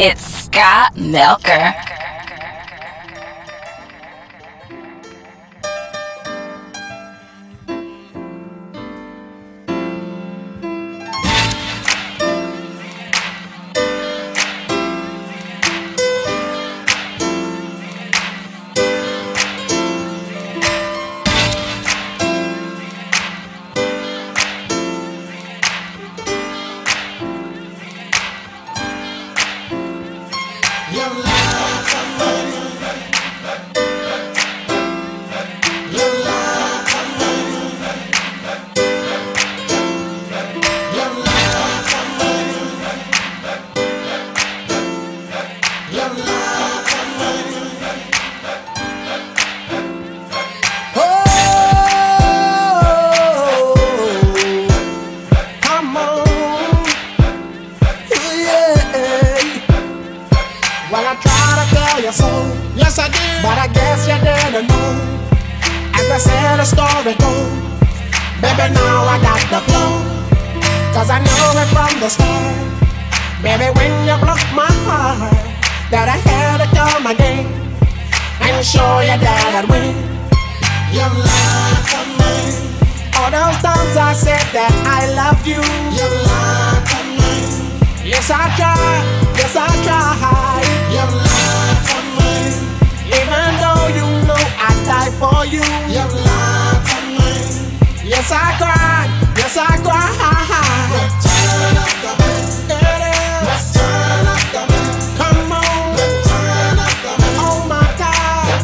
It's Scott Melker. Well, I tried to tell you so, yes I did, but I guess you didn't know. As they said, the story goes, baby, now I got the flow, 'cause I know it from the start. Baby, when you broke my heart, that I had to come again and show you that I'd win. You lied to me. All those times I said that I loved you, you lied to me. Yes, I tried, yes, I tried. You lied to me. Even though you know I died for you, you lied to me. Yes, I cried, yes, I cried. Return of the man. Return of the man. Come on. Return of the man. Oh my God.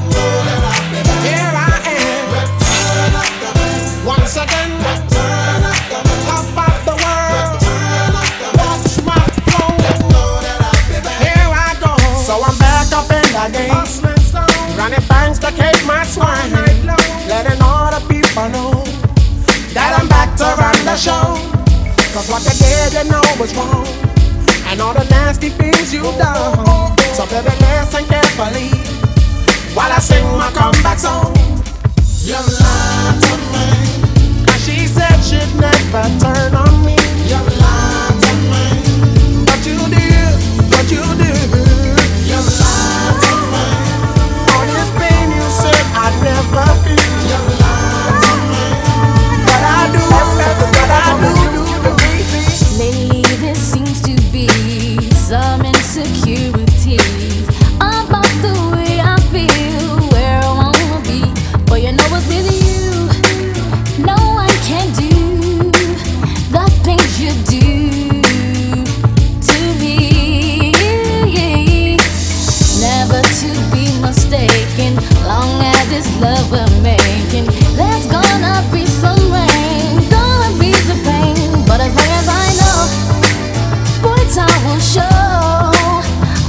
Here I am. Return of the man. Once again. Return of the man. Top of the world. Return of the man. Watch my flow. Here I go. So I'm back up in the game. Running banks to keep my swine. Letting all the people know that I'm back to run the show. 'Cause what you did, you know was wrong, and all the nasty things you've done. So baby, listen carefully while I sing my comeback song. You lied to me, 'cause she said she'd never turn on me. You lied to me, but you did, but you did. You lied to me, all this pain you said I'd never feel. You lied to me, but I do, but I do. Lately there seems to be some insecurities about the way I feel, where I wanna be. But you know it's with you, no one can do the things you do to me. Never to be mistaken, long as it's love we're making. There's gonna be some rain, gonna be the pain, but as long as I know I will show,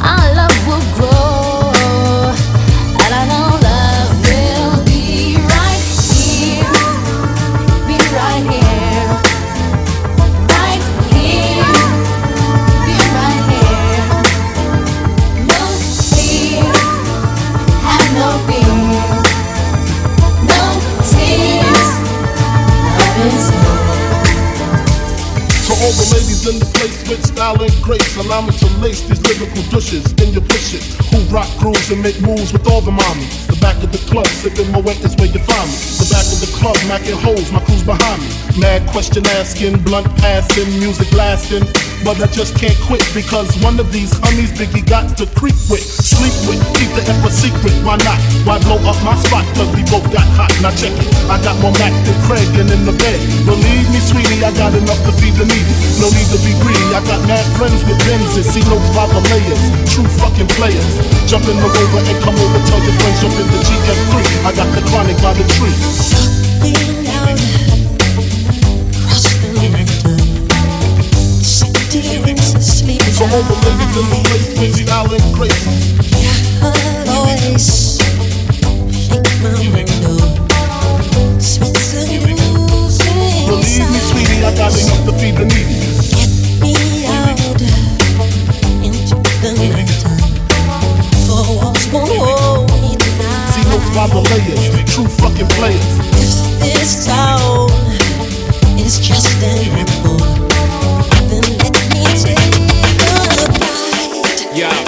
our love will grow, and I know love will be right here, right here, be right here. No fear, have no fear, no tears, love is here. So all the ladies in the place with style and grace, allow me to lace these lyrical douches in your bushes, who rock grooves and make moves with all the mommies. The back of the club, sipping my wet is where you find me. The back of the club, macking hoes, my crew's behind me. Mad question asking, blunt passing, music lasting, but I just can't quit, because one of these honeys Biggie got to creep with, sleep with, keep the F a secret. Why not? Why blow up my spot? 'Cause we both got hot. Now check it, I got more Mac than Craig and in the bed. Believe me, sweetie, I got enough to feed the needy. No need to be greedy, I got mad friends with Benz and see no by the layers. True fucking players. Jump in the rover and come over, tell your friends, jump in the GF3. I got the chronic by the tree. Something else. So all the ladies in the place with style and grace. Your voice, make my window, sweet saloons. Believe me, sweetie, I got enough to feed the needy. Get me out into the night time. Four walls won't hold me tonight. See those fiber layers, true fucking players. If this town is just a ripple, then let me take. Yeah.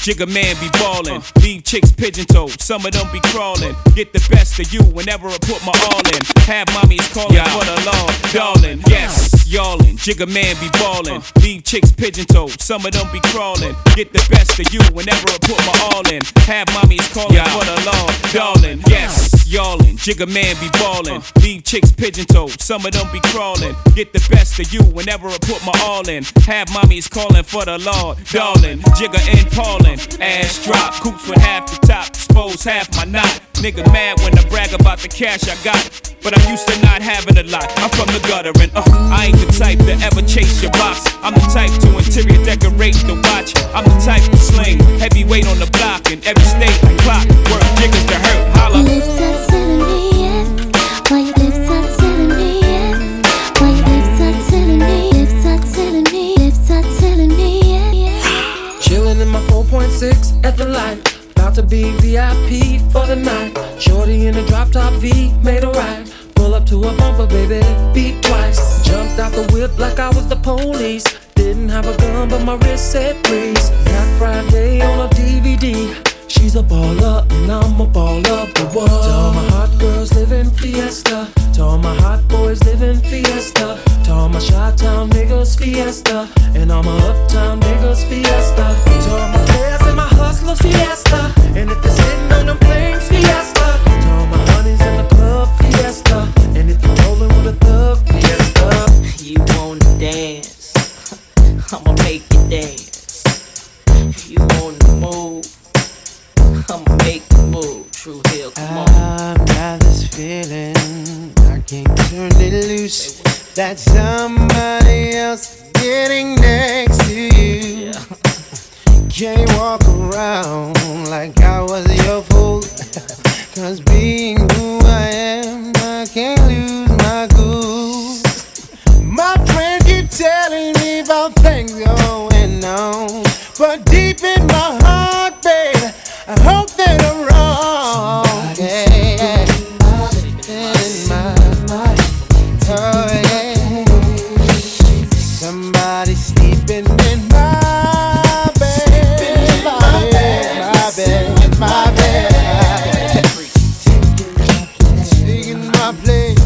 Jigga man be ballin', leave chicks pigeon-toed, some of them be crawlin'. Get the best of you whenever I put my all in. Have mommies callin' for the law, darling. Yes, yallin', jigga man be ballin', leave chicks pigeon-toed, some of them be crawlin'. Get the best of you whenever I put my all in. Have mommies callin' for the law, darling. Yes, yallin', jigga man be ballin', leave chicks pigeon-toed, some of them be crawlin'. Get the best of you whenever I put my all in. Have mommies callin' for the law, darling. Jigga and Paulin', ass drop, coops with half the top, expose half my knot. Nigga mad when I brag about the cash I got, but I'm used to not having a lot. I'm from the gutter and I ain't the type to ever chase your box. I'm the type to interior decorate the watch. I'm the type to sling heavyweight on the block in every state I clock. Work jiggers to hurt, holla. Lips on 7 a.m. Why your lips on 7 a.m. Why your lips on 7 a.m. Lips on 7 a.m. Lips on 7 a.m. Chillin' in my 4.6 at the light. About to be VIP for the night. Shorty in a drop top V, made a ride. Pull up to a bumper, baby, beat twice. Jumped out the whip like I was the police. Didn't have a gun, but my wrist said please. Got Friday on a DVD. She's a baller and I'm a baller, but what? To all my hot girls living fiesta. To all my hot boys living fiesta. To all my Chi-Town niggas fiesta. And all my uptown niggas fiesta. To all my players and my hustlers fiesta. And if they're sitting on them things fiesta. To all my honeys in the club fiesta. And if you're rolling with a thug fiesta. You wanna dance? I'ma make you dance. You wanna move? I'ma make you move. True Hill, come on. I've got this feeling I can't turn it loose. That somebody else is getting next to you. Yeah. Can't walk around like I was your fool. Cause being who I am, I can't lose my cool. My friend keep telling me about things going on, but deep in my heart, babe, I hope that I'm wrong. Yeah, in my oh yeah, somebody sleeping in my bed, my bed, my bed, my bed, taking my place.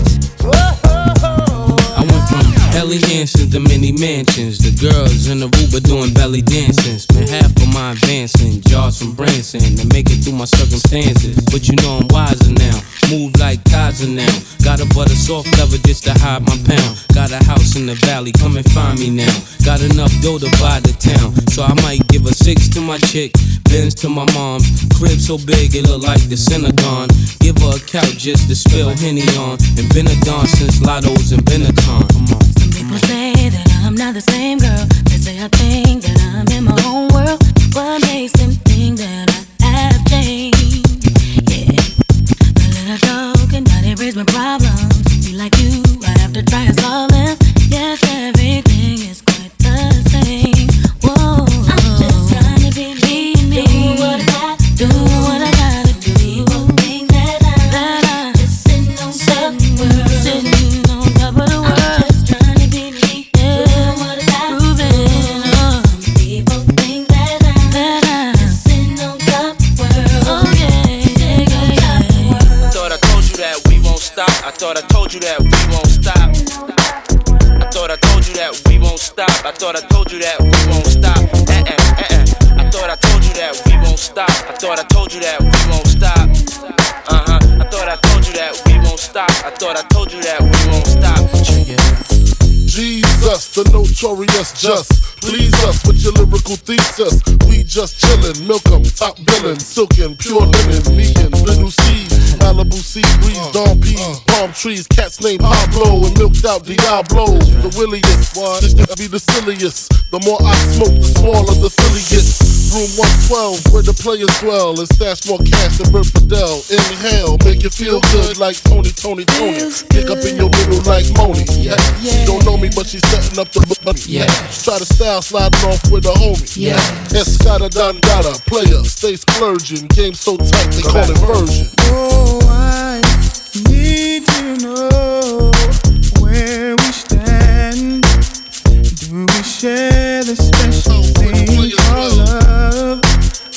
I went from Helly Hansons to mini mansions, the girls in the Aruba doing belly dancing. Spent half of my advancing, jars from Branson, to make it through my circumstances. But you know I'm wiser now, move like Kaiser now. Got a butter soft leather just to hide my pound. Got a house in the valley, come and find me now. Got enough dough to buy the town, so I might give a 6 to my chick, Benz to my mom. Crib so big it look like the Synagogue. Give her a couch just to spill Henny on, and been a don since Lotto's and Benetton. Come on. Some people say that I'm not the same girl. They say I think that I'm in my own world. What makes them think that I have changed? Yeah, a little talk and not erase my problems. Be like you, I have to try and solve them. Yes, everything is quite the same. Whoa, I'm just trying to be me. Do what I gotta do. People think that I'm just sitting on something, sitting on top of the world. Just please us with your lyrical thesis. We just chillin', milk 'em, top billin', silkin', pure linen, me and little C. Malibu sea breeze, dawn peas, palm trees, cats named Pablo and milked out Diablo. The williest, this should be the silliest. The more I smoke, the smaller the silly gets. Room 112, where the players dwell, and stash more cash than Bert Fidel. Inhale, make you feel good like Tony. Pick up in your middle like Moni. Yeah. She don't know me, but she's setting up the yeah. Try to style, sliding off with a homie. Yeah. Escada Dangada, player, stay splurging. Game so tight, they call it version. Oh, I need to know where we stand. Do we share the special thing called love?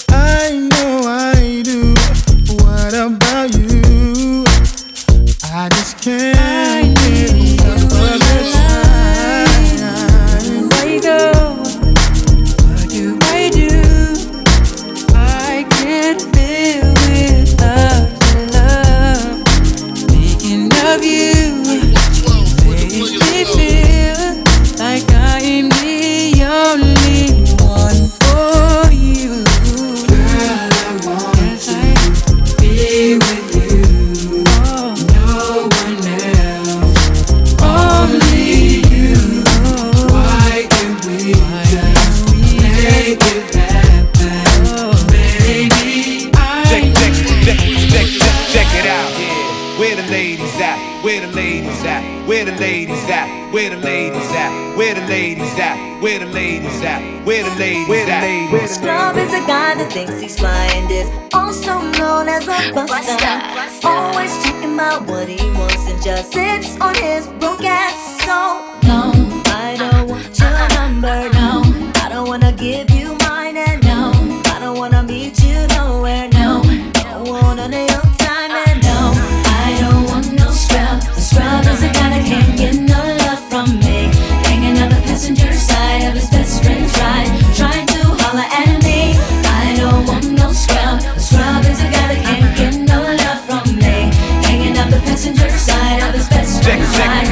Where the ladies at? Where the ladies at? The scrub is a guy that thinks he's flying diff, also known as a buster. Always talking about what he wants and just sits on his broke ass. So no, I don't want your number. No, I don't wanna give you mine. And no, I don't wanna meet you nowhere. No, I don't want none of your time. And no, I don't want no scrub. The scrub is a guy that can't get no love from me, hanging on the passenger side of his best friend's ride, trying to holler at me. I don't want no scrub. The scrub is a guy that can't get no love from me, hanging on the passenger side of his best friend's ride.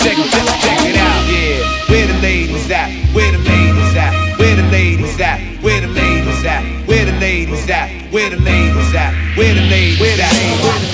Check it out, yeah. Where the ladies at? Where the ladies at? Where the ladies at? Where the ladies at? Where the ladies at? Where the ladies at? Where the ladies at?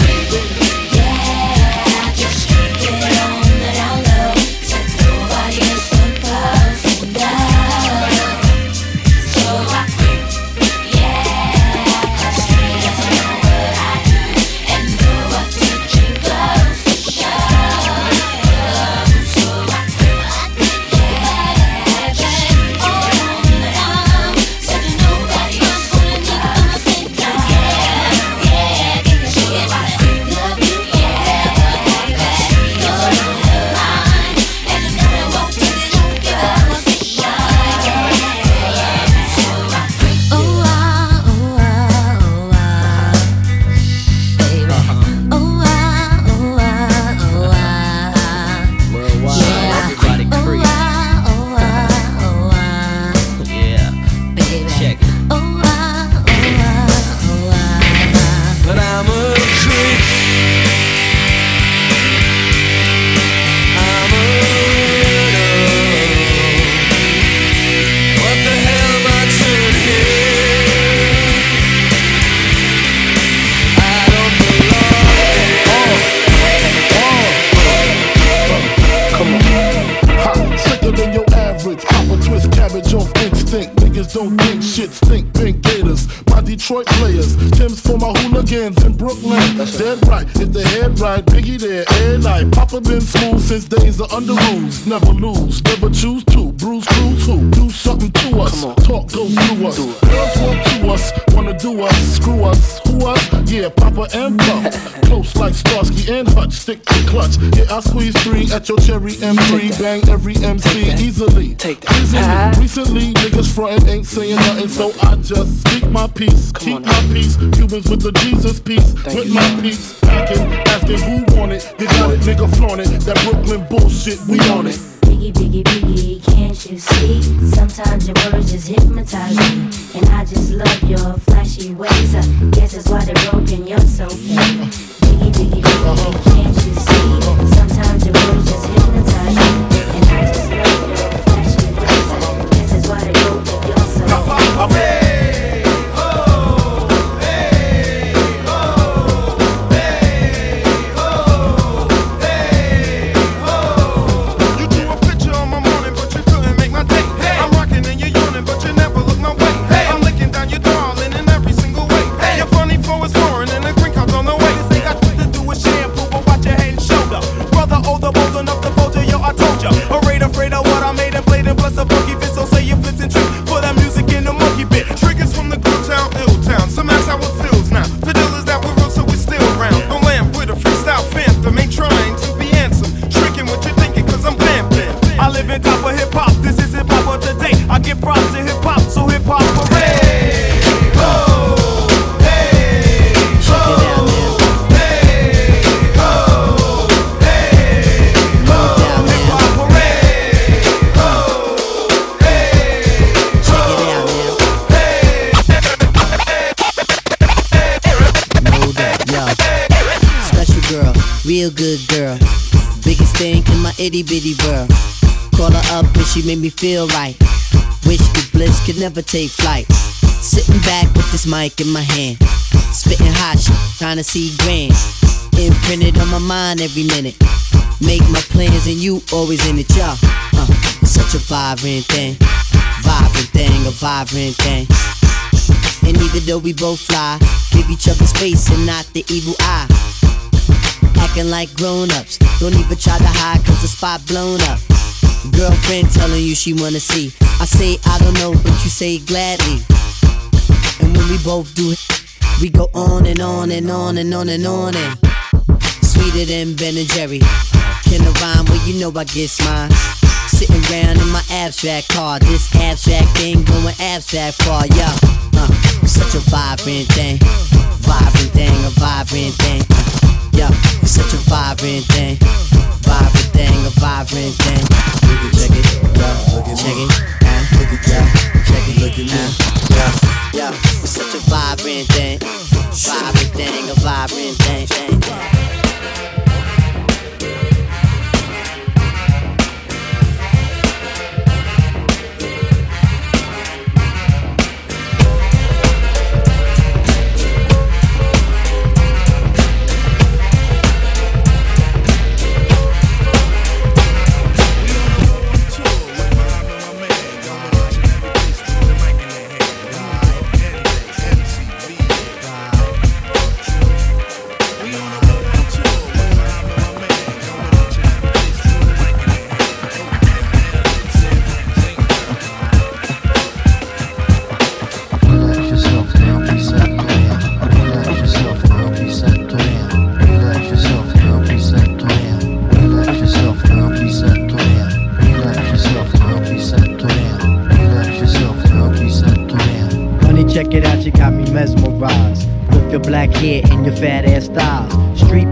Detroit players, Tim's for my hooligans in Brooklyn. That's dead right, if they head right, Biggie there, air night. Papa been smooth since days of under rules. Never lose, never choose to. Bruise, cruise, who? Do something to us. Talk, go through us. Girls want to us, wanna do us. Screw us, who us? Yeah, Papa and Pop. Close like Starsky and Hutch, stick to clutch. Yeah, I squeeze three at your cherry M3. Bang every MC easily. Take that. Easily. Recently, niggas frontin' ain't saying nothing, so I just speak my piece. Keep my peace, Cubans with the Jesus peace. With my peace, packing, asking who want it. They got it, nigga flaunt it. That Brooklyn bullshit, we on it. Biggie, biggie, biggie, can't you see? Sometimes your words just hypnotize me, and I just love your flashy ways. I guess that's why they're broken, you're so fake. Biggie, biggie, biggie, can't you see? Sometimes your words just hypnotize me, and I just love your flashy ways. I guess that's why they're broken, you're so fake. Itty bitty world. Call her up and she made me feel right. Wish the bliss could never take flight. Sitting back with this mic in my hand, spitting hot shit, trying to see grand. Imprinted on my mind every minute. Make my plans and you always in it, y'all. It's such a vibrant thing. Vibrant thing, a vibrant thing. And even though we both fly, give each other space and not the evil eye. Acting like grown-ups, don't even try to hide cause the spot blown up. Girlfriend telling you she wanna see. I say I don't know, but you say gladly. And when we both do it, we go on and on and on and on and on and sweeter than Ben and Jerry. Can I rhyme? Well, you know I guess mine. Sitting around in my abstract car, this abstract thing going abstract far, yeah. Such a vibrant thing, vibrant thing, a vibrant thing, yeah. Such a vibrant thing, vibrant thing, a vibrant thing. Look at, check it, yeah, look at, check it, look at, yeah, check it, look at, yeah, yeah. Such a vibrant thing, a vibrant thing.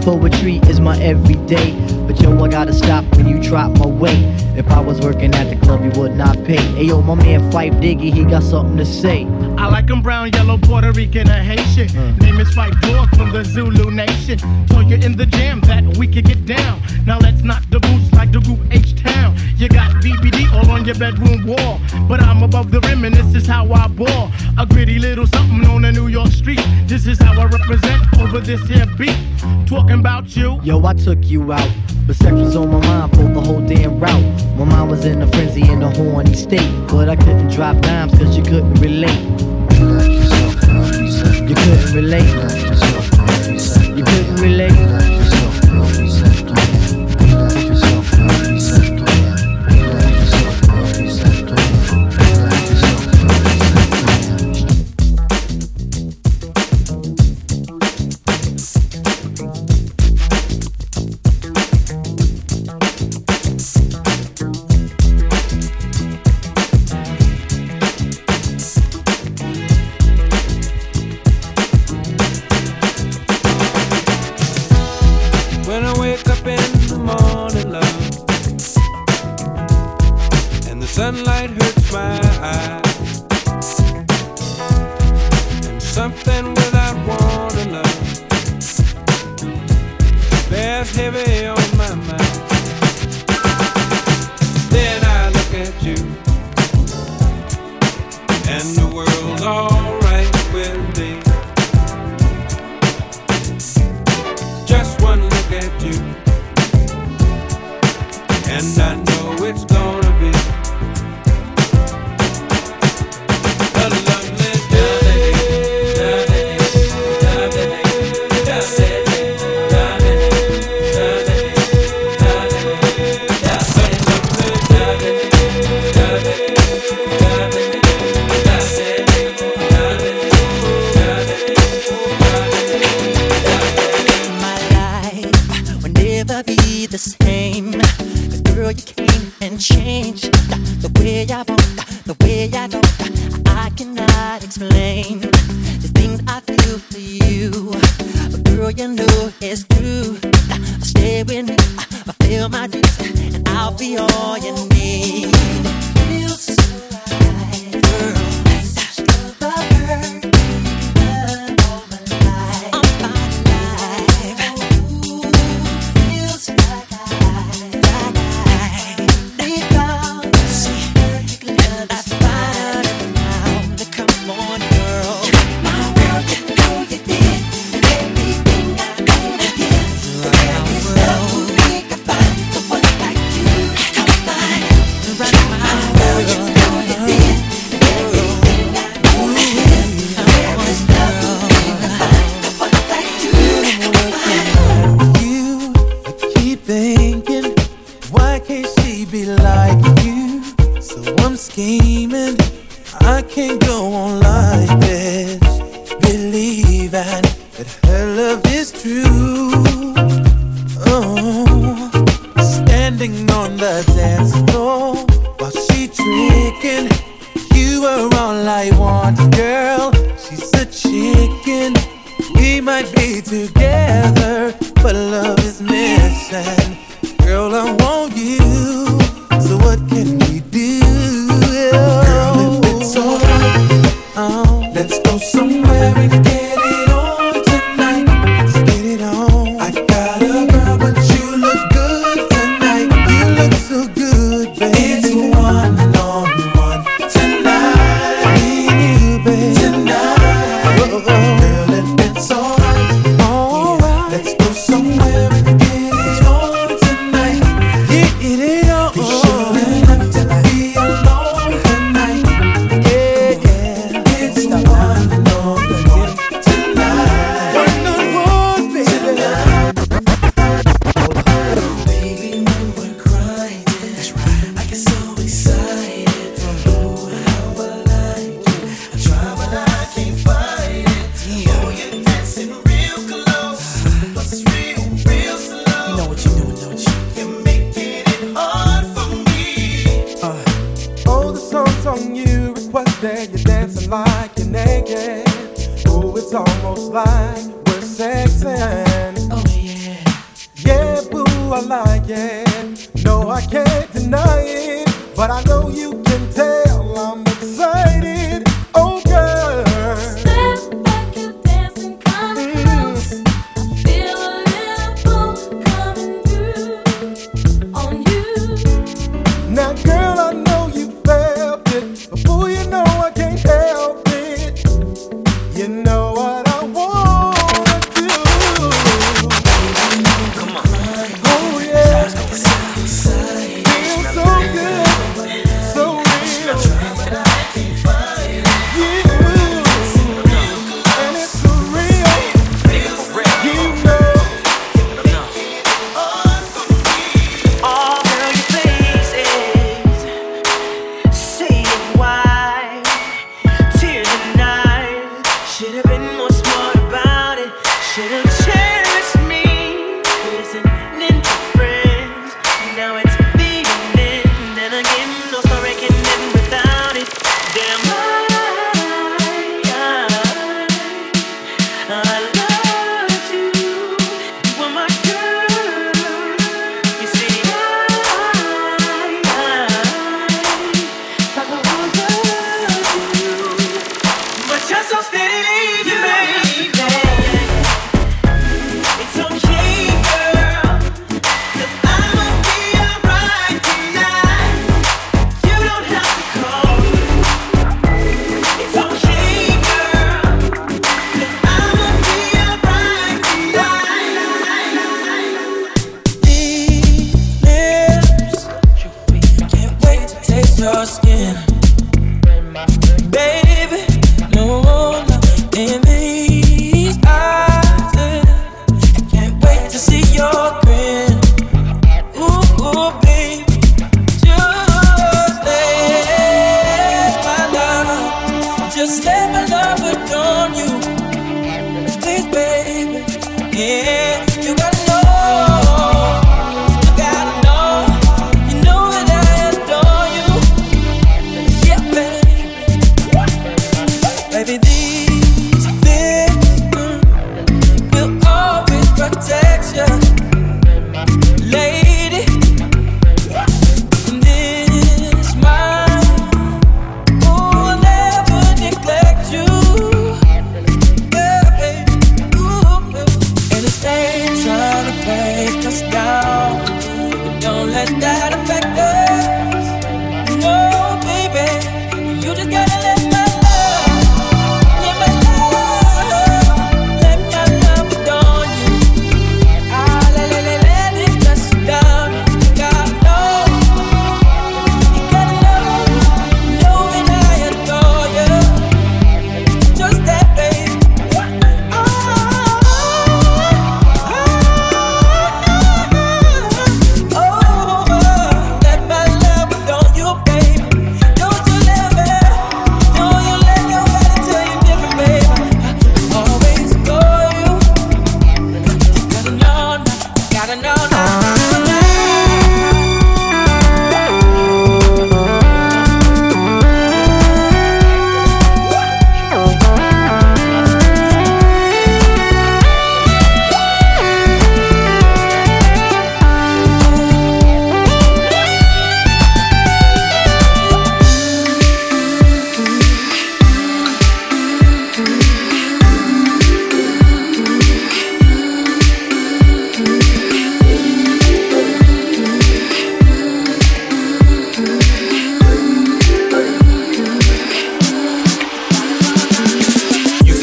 Poetry is my everyday, but yo, I gotta stop when you drop my weight. If I was working at the club, you would not pay. Ayo, my man Fife Diggy, he got something to say. I like him brown, yellow, Puerto Rican, and Haitian. Name is Fife Dog from the Zulu Nation. Told you in the jam that we could get down. Now let's knock the boots like the group H-Town. You got BBD all on your bedroom wall, but I'm above the rim and this is how I ball. A gritty little something on the New York street. This is how I represent over this here beat. Talking about you. Yo, I took you out, but sex was on my mind for the whole damn route. My mind was in a frenzy in a horny state, but I couldn't drop dimes cause you couldn't relate. You couldn't relate. You couldn't relate. can go on like this, believing that her love is true. Oh, standing on the dance floor while she tricking. You were all I want, girl. She's a chicken. We might be together, but love is missing. Girl, I want you, so what can we do? Girl, if it's alright, let's go somewhere and get it on tonight. Let's get it on. I got a girl, but you look good tonight. You look so good, baby. It's one-on-one tonight. Me and you, baby. Tonight. Oh, oh. Girl, if it's alright, let's go somewhere and get it on tonight. Get it on. You shouldn't have to be alone tonight. Yeah. It's the one-on-one tonight. One-on-one, baby. Tonight. Baby, when we're crying, that's right. I get so excited. Oh, how I like you. I try, but I can't find it. Oh, you're dancing real close, but it's real, real slow. You know what you're doing, don't you? You're making it hard for me. Oh, the song's on you, requested. You're dancing like you're naked. Oh, it's almost like we're sexing. Oh, yeah. Yeah, boo, I like it. No, I can't deny it, but I know you can tell I'm excited. Oh, girl. Step back, you're dancing kind of close. I feel a little pull coming through on you. Now, girl, I know you felt it, but boy, you know I can't help it. You know what I wanna do. Come on. Oh yeah, feels so good, so real. Yeah, and it's so real, you know. Oh, girl, your face is saying why. Tears and eyes. Should have been more smart about it. Should have cherished me. Listening to friends. Now it's the end. And again, no story can end without it. Damn, I loved you. You were my girl. You see, I love you. But you're so steadily leaving, baby. It's okay, girl, 'cause I'ma be alright tonight. You don't have to call. It's okay, girl, 'cause I'ma be alright tonight. These lips, can't wait to taste your skin. Baby, no one in these eyes. Can't wait to see your grin. Ooh, baby, just let my love, just let my love put on you. Please, baby, yeah, you gotta know, you gotta know, you know that I adore you. Yeah, baby, baby, these things will always protect you, lady. And this mind will never neglect you.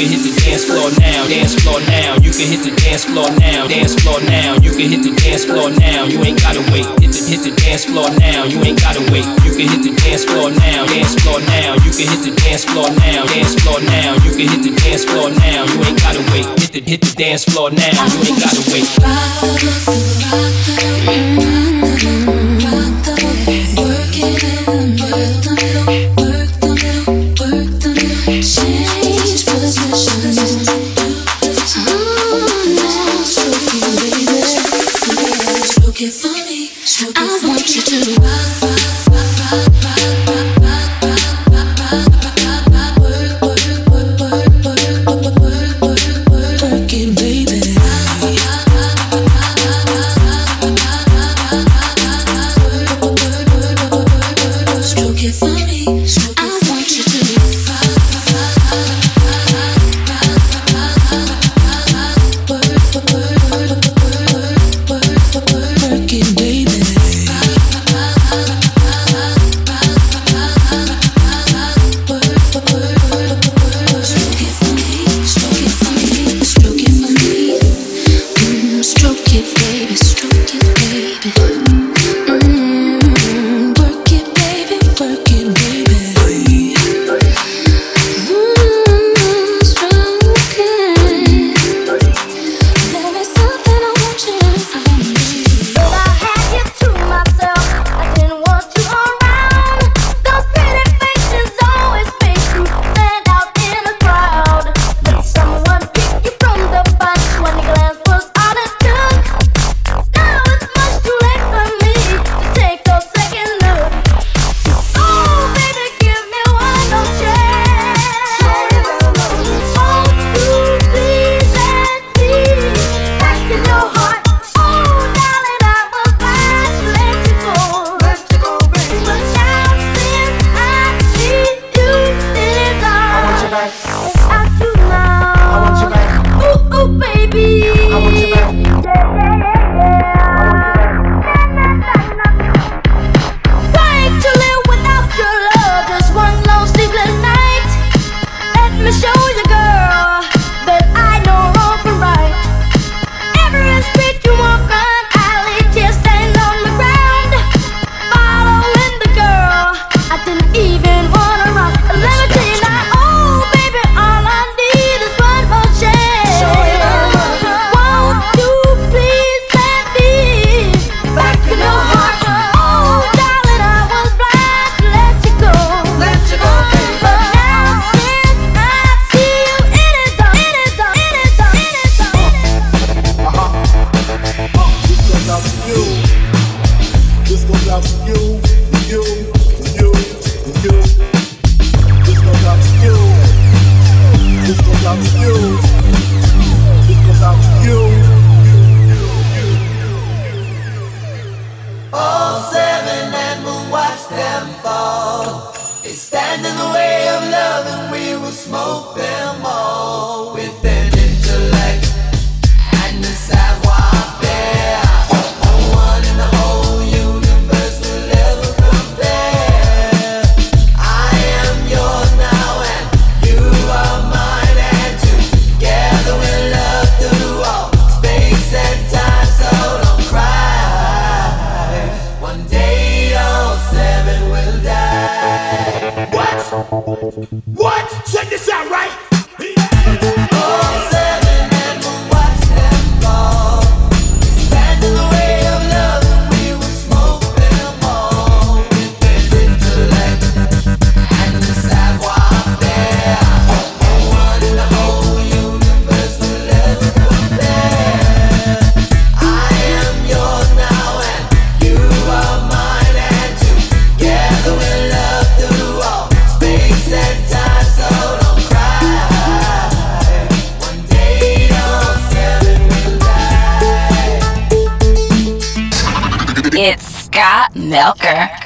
can hit the dance floor now, dance floor now. You can hit the dance floor now, dance floor now. You can hit the dance floor now, you ain't gotta wait. Hit the dance floor now, you ain't gotta wait. You can hit the dance floor now, dance floor now. You can hit the dance floor now, dance floor now. You can hit the dance floor now, you ain't gotta wait. Hit the dance floor now, you ain't gotta wait. Work it in the middle, work the middle, work the middle. Change positions. Stroke it for me. I want you to Scott Melker.